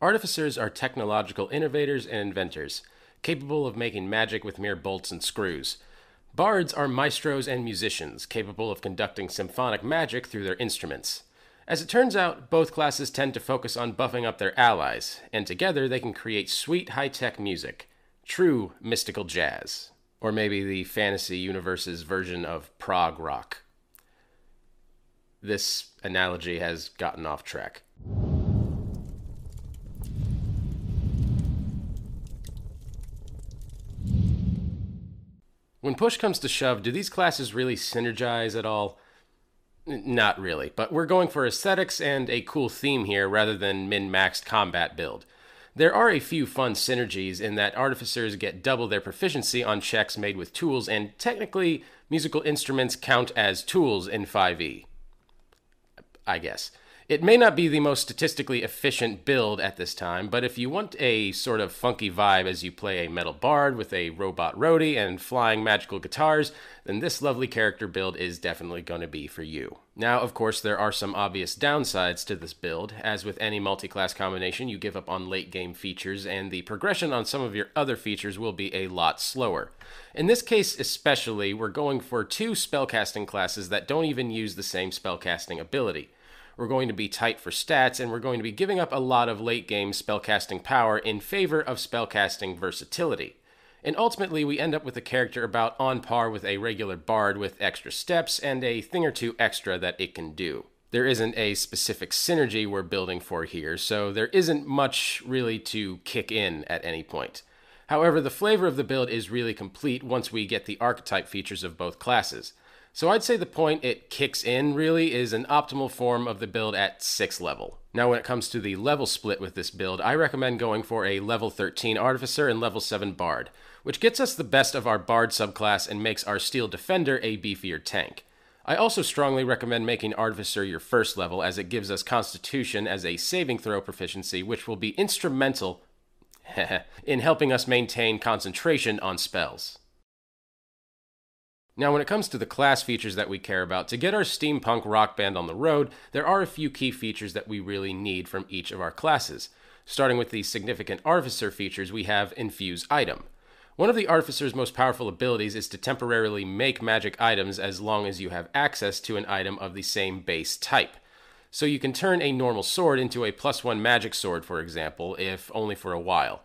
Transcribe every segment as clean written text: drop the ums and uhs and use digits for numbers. Artificers are technological innovators and inventors, capable of making magic with mere bolts and screws. Bards are maestros and musicians, capable of conducting symphonic magic through their instruments. As it turns out, both classes tend to focus on buffing up their allies, and together they can create sweet high-tech music. True mystical jazz. Or maybe the fantasy universe's version of prog rock. This analogy has gotten off track. When push comes to shove, do these classes really synergize at all? Not really, but we're going for aesthetics and a cool theme here rather than min-maxed combat build. There are a few fun synergies in that artificers get double their proficiency on checks made with tools, and technically, musical instruments count as tools in 5e. I guess. It may not be the most statistically efficient build at this time, but if you want a sort of funky vibe as you play a metal bard with a robot roadie and flying magical guitars, then this lovely character build is definitely going to be for you. Now, of course, there are some obvious downsides to this build. As with any multi-class combination, you give up on late-game features, and the progression on some of your other features will be a lot slower. In this case especially, we're going for two spellcasting classes that don't even use the same spellcasting ability. We're going to be tight for stats, and we're going to be giving up a lot of late-game spellcasting power in favor of spellcasting versatility. And ultimately, we end up with a character about on par with a regular bard with extra steps and a thing or two extra that it can do. There isn't a specific synergy we're building for here, so there isn't much really to kick in at any point. However, the flavor of the build is really complete once we get the archetype features of both classes. So I'd say the point it kicks in, really, is an optimal form of the build at 6th level. Now when it comes to the level split with this build, I recommend going for a level 13 Artificer and level 7 Bard, which gets us the best of our Bard subclass and makes our Steel Defender a beefier tank. I also strongly recommend making Artificer your first level, as it gives us Constitution as a saving throw proficiency, which will be instrumental in helping us maintain concentration on spells. Now when it comes to the class features that we care about, to get our steampunk rock band on the road, there are a few key features that we really need from each of our classes. Starting with the significant artificer features, we have Infuse Item. One of the artificer's most powerful abilities is to temporarily make magic items as long as you have access to an item of the same base type. So you can turn a normal sword into a +1 magic sword, for example, if only for a while.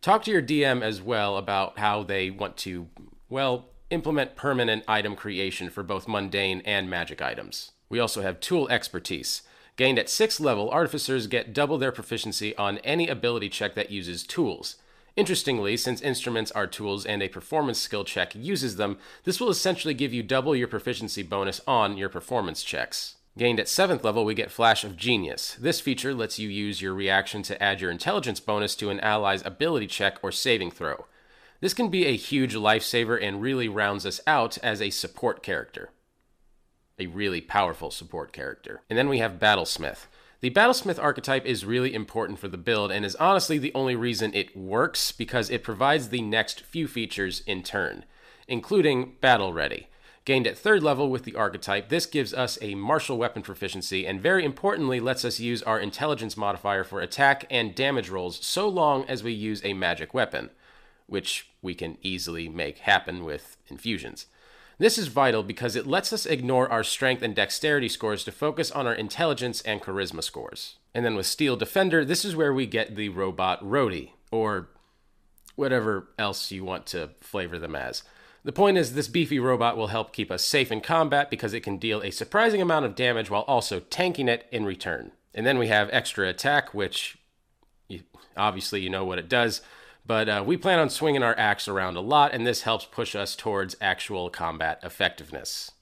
Talk to your DM as well about how they want to, well, implement permanent item creation for both mundane and magic items. We also have Tool Expertise. Gained at 6th level, artificers get double their proficiency on any ability check that uses tools. Interestingly, since instruments are tools and a performance skill check uses them, this will essentially give you double your proficiency bonus on your performance checks. Gained at 7th level, we get Flash of Genius. This feature lets you use your reaction to add your intelligence bonus to an ally's ability check or saving throw. This can be a huge lifesaver and really rounds us out as a support character. A really powerful support character. And then we have Battlesmith. The Battlesmith archetype is really important for the build and is honestly the only reason it works, because it provides the next few features in turn, including Battle Ready. Gained at 3rd level with the archetype, this gives us a martial weapon proficiency and very importantly lets us use our intelligence modifier for attack and damage rolls so long as we use a magic weapon, which we can easily make happen with infusions. This is vital because it lets us ignore our strength and dexterity scores to focus on our intelligence and charisma scores. And then with Steel Defender, this is where we get the robot roadie, or whatever else you want to flavor them as. The point is, this beefy robot will help keep us safe in combat because it can deal a surprising amount of damage while also tanking it in return. And then we have Extra Attack, which obviously you know what it does. But we plan on swinging our axe around a lot, and this helps push us towards actual combat effectiveness.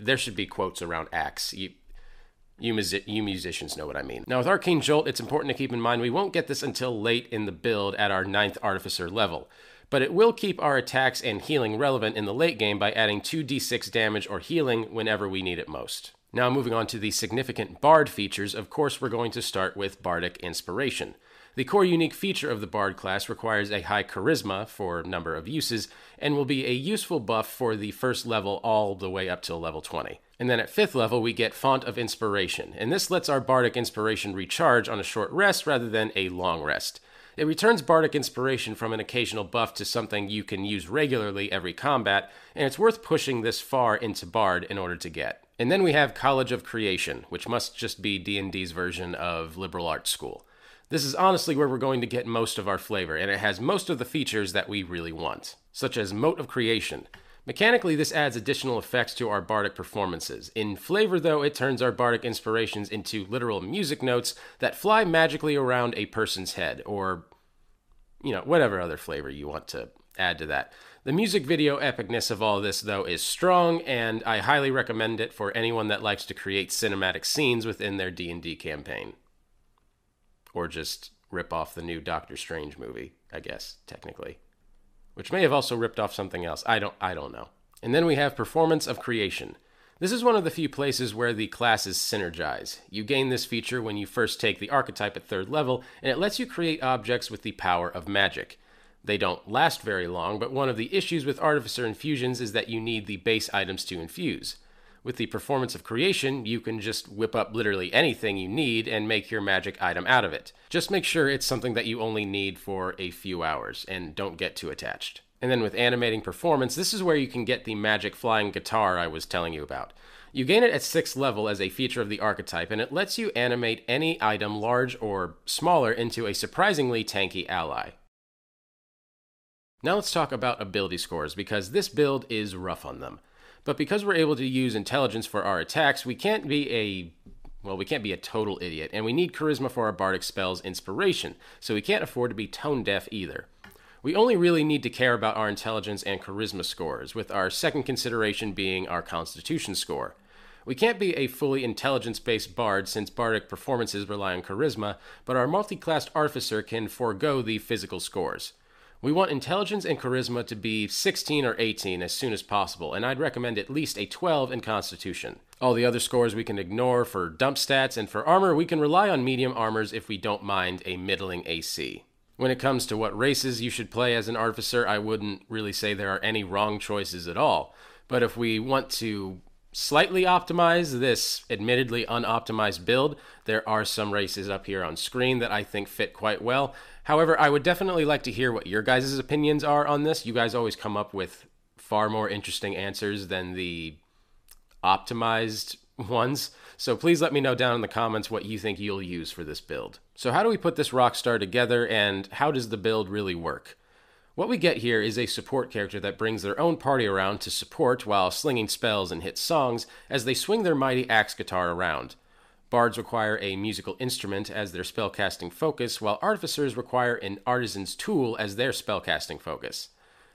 There should be quotes around axe. You musicians know what I mean. Now with Arcane Jolt, it's important to keep in mind we won't get this until late in the build at our 9th Artificer level. But it will keep our attacks and healing relevant in the late game by adding 2d6 damage or healing whenever we need it most. Now moving on to the significant Bard features, of course we're going to start with Bardic Inspiration. The core unique feature of the Bard class requires a high charisma for a number of uses, and will be a useful buff for the first level all the way up to level 20. And then at 5th level, we get Font of Inspiration, and this lets our Bardic Inspiration recharge on a short rest rather than a long rest. It returns Bardic Inspiration from an occasional buff to something you can use regularly every combat, and it's worth pushing this far into Bard in order to get. And then we have College of Creation, which must just be D&D's version of liberal arts school. This is honestly where we're going to get most of our flavor, and it has most of the features that we really want, such as Mote of Creation. Mechanically, this adds additional effects to our bardic performances. In flavor, though, it turns our bardic inspirations into literal music notes that fly magically around a person's head, or, you know, whatever other flavor you want to add to that. The music video epicness of all this, though, is strong, and I highly recommend it for anyone that likes to create cinematic scenes within their D&D campaign. Or just rip off the new Doctor Strange movie, I guess, technically. Which may have also ripped off something else. I don't know. And then we have Performance of Creation. This is one of the few places where the classes synergize. You gain this feature when you first take the archetype at 3rd level, and it lets you create objects with the power of magic. They don't last very long, but one of the issues with Artificer infusions is that you need the base items to infuse. With the Performance of Creation, you can just whip up literally anything you need and make your magic item out of it. Just make sure it's something that you only need for a few hours, and don't get too attached. And then with Animating Performance, this is where you can get the magic flying guitar I was telling you about. You gain it at 6th level as a feature of the archetype, and it lets you animate any item, large or smaller, into a surprisingly tanky ally. Now let's talk about ability scores, because this build is rough on them. But because we're able to use intelligence for our attacks, we can't be a total idiot, and we need charisma for our bardic spells inspiration, so we can't afford to be tone deaf either. We only really need to care about our intelligence and charisma scores, with our second consideration being our constitution score. We can't be a fully intelligence-based bard since bardic performances rely on charisma, but our multi-classed artificer can forego the physical scores. We want intelligence and charisma to be 16 or 18 as soon as possible, and I'd recommend at least a 12 in constitution. All the other scores we can ignore for dump stats, and for armor we can rely on medium armors if we don't mind a middling AC. When it comes to what races you should play as an artificer, I wouldn't really say there are any wrong choices at all, but if we want to slightly optimize this admittedly unoptimized build, there are some races up here on screen that I think fit quite well. However, I would definitely like to hear what your guys' opinions are on this. You guys always come up with far more interesting answers than the optimized ones, so please let me know down in the comments what you think you'll use for this build. So how do we put this rockstar together, and how does the build really work? What we get here is a support character that brings their own party around to support while slinging spells and hit songs as they swing their mighty axe guitar around. Bards require a musical instrument as their spellcasting focus, while artificers require an artisan's tool as their spellcasting focus.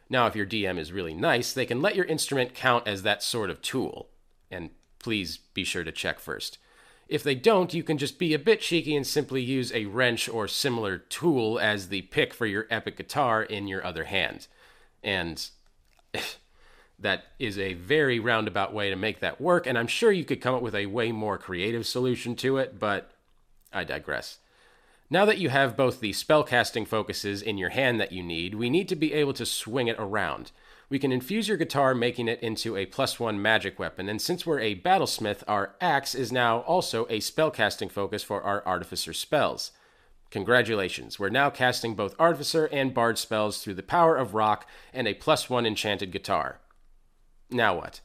Now, if your DM is really nice, they can let your instrument count as that sort of tool. And please be sure to check first. If they don't, you can just be a bit cheeky and simply use a wrench or similar tool as the pick for your epic guitar in your other hand. And that is a very roundabout way to make that work, and I'm sure you could come up with a way more creative solution to it, but I digress. Now that you have both the spellcasting focuses in your hand that you need, we need to be able to swing it around. We can infuse your guitar, making it into a +1 magic weapon, and since we're a battlesmith, our axe is now also a spellcasting focus for our artificer spells. Congratulations, we're now casting both artificer and bard spells through the power of rock and a +1 enchanted guitar. Now what?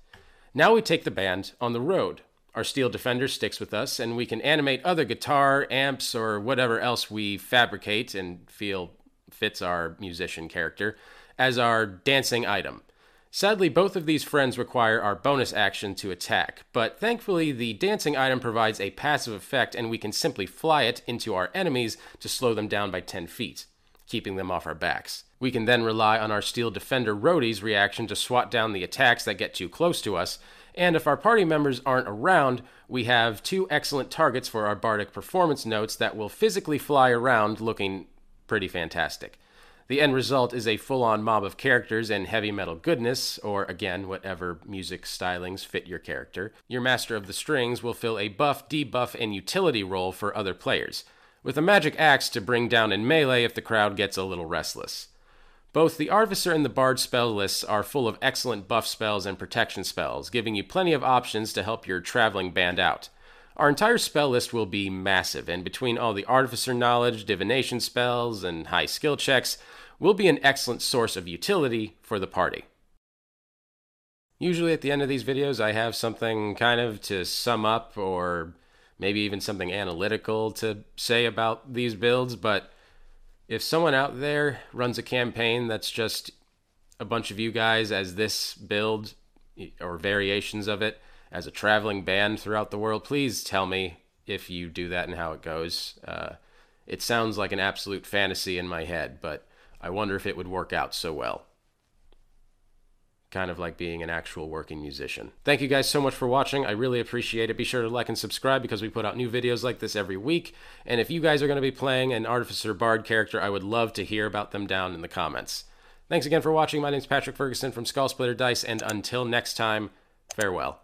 Now we take the band on the road. Our Steel Defender sticks with us, and we can animate other guitar, amps, or whatever else we fabricate and feel fits our musician character as our dancing item. Sadly, both of these friends require our bonus action to attack, but thankfully the dancing item provides a passive effect, and we can simply fly it into our enemies to slow them down by 10 feet, keeping them off our backs. We can then rely on our Steel Defender roadie's reaction to swat down the attacks that get too close to us, and if our party members aren't around, we have two excellent targets for our bardic performance notes that will physically fly around looking pretty fantastic. The end result is a full-on mob of characters and heavy metal goodness, or again, whatever music stylings fit your character. Your Master of the Strings will fill a buff, debuff, and utility role for other players, with a magic axe to bring down in melee if the crowd gets a little restless. Both the Artificer and the Bard spell lists are full of excellent buff spells and protection spells, giving you plenty of options to help your traveling band out. Our entire spell list will be massive, and between all the Artificer knowledge, divination spells, and high skill checks, will be an excellent source of utility for the party. Usually at the end of these videos I have something kind of to sum up, or maybe even something analytical to say about these builds, but if someone out there runs a campaign that's just a bunch of you guys as this build, or variations of it, as a traveling band throughout the world, please tell me if you do that and how it goes. It sounds like an absolute fantasy in my head, but I wonder if it would work out so well. Kind of like being an actual working musician. Thank you guys so much for watching. I really appreciate it. Be sure to like and subscribe because we put out new videos like this every week. And if you guys are going to be playing an Artificer Bard character, I would love to hear about them down in the comments. Thanks again for watching. My name's Patrick Ferguson from SkullSplitter Dice, and until next time, farewell.